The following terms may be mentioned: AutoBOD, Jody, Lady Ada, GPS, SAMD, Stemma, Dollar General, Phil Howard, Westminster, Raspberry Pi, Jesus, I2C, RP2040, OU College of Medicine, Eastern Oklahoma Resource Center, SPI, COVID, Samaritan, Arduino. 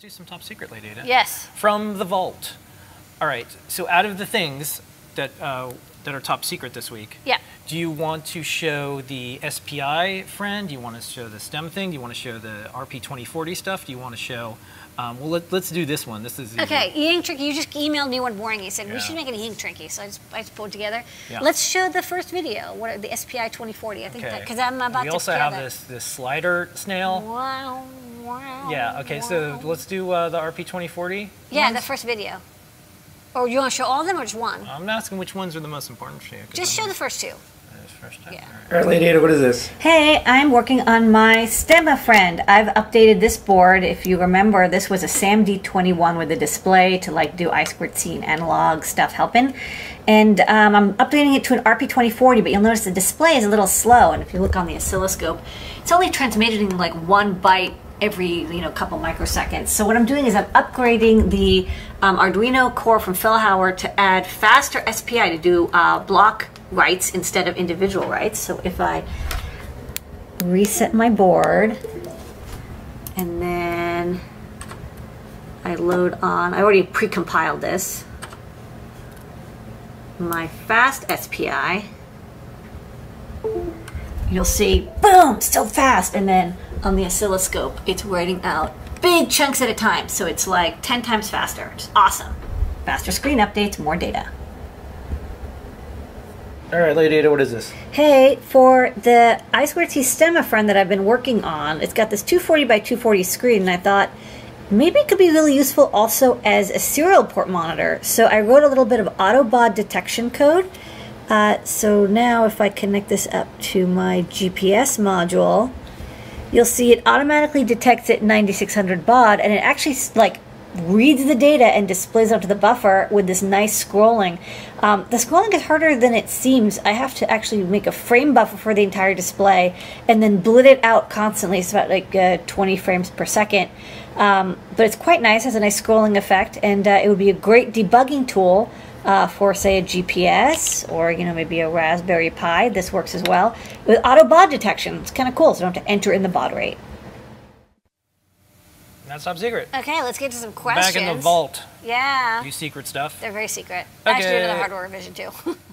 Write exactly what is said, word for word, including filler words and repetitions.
do some top secretly data. Yes. From the vault. All right. So out of the things that uh, that are top secret this week. Yeah. Do you want to show the S P I friend? Do you want to show the STEM thing? Do you want to show the R P twenty forty stuff? Do you want to show? Um, well, let, let's do this one. This is easy. Okay. E-ink Trinky. You just emailed me one boring. You said yeah. we should make an E-ink Trinky. So I just I just pulled together. Yeah. Let's show the first video. What the S P I twenty forty? I think okay. that because I'm about we to. We also have that. this this slider snail. Wow. Wow. Yeah. Okay. Wow. So let's do uh, the R P twenty forty. Yeah, ones. The first video. Or you want to show all of them or just one? I'm asking which ones are the most important for you. Just show the first two. First time. Yeah. Early data, what is this? Hey, I'm working on my Stemma friend. I've updated this board. If you remember, this was a SAMD twenty-one with a display to like do I two C and analog stuff helping. And um, I'm updating it to an R P twenty forty, but you'll notice the display is a little slow. And if you look on the oscilloscope, it's only transmitting like one byte every you know couple microseconds. So what I'm doing is I'm upgrading the um, Arduino core from Phil Howard to add faster S P I to do uh, block writes instead of individual writes. So if I reset my board and then I load on, I already pre-compiled this, my fast S P I, you'll see, boom, still fast. And then on the oscilloscope, it's writing out big chunks at a time. So it's like ten times faster, it's awesome. Faster screen updates, more data. All right, Lady Ada, what is this? Hey, for the I two C Stemma friend that I've been working on, it's got this two forty by two forty screen, and I thought maybe it could be really useful also as a serial port monitor. So I wrote a little bit of AutoBOD detection code. Uh, so now if I connect this up to my G P S module, you'll see it automatically detects at ninety-six hundred baud, and it actually like reads the data and displays onto the buffer with this nice scrolling. Um, the scrolling is harder than it seems. I have to actually make a frame buffer for the entire display and then blit it out constantly. It's about like uh, twenty frames per second. Um, but it's quite nice, has a nice scrolling effect, and uh, it would be a great debugging tool uh, for, say, a G P S or you know maybe a Raspberry Pi. This works as well. With auto baud detection, it's kind of cool, so you don't have to enter in the baud rate. That's top secret. Okay, let's get to some questions. Back in the vault. Yeah. You secret stuff. They're very secret. Okay. I have to do it in the hardware revision too.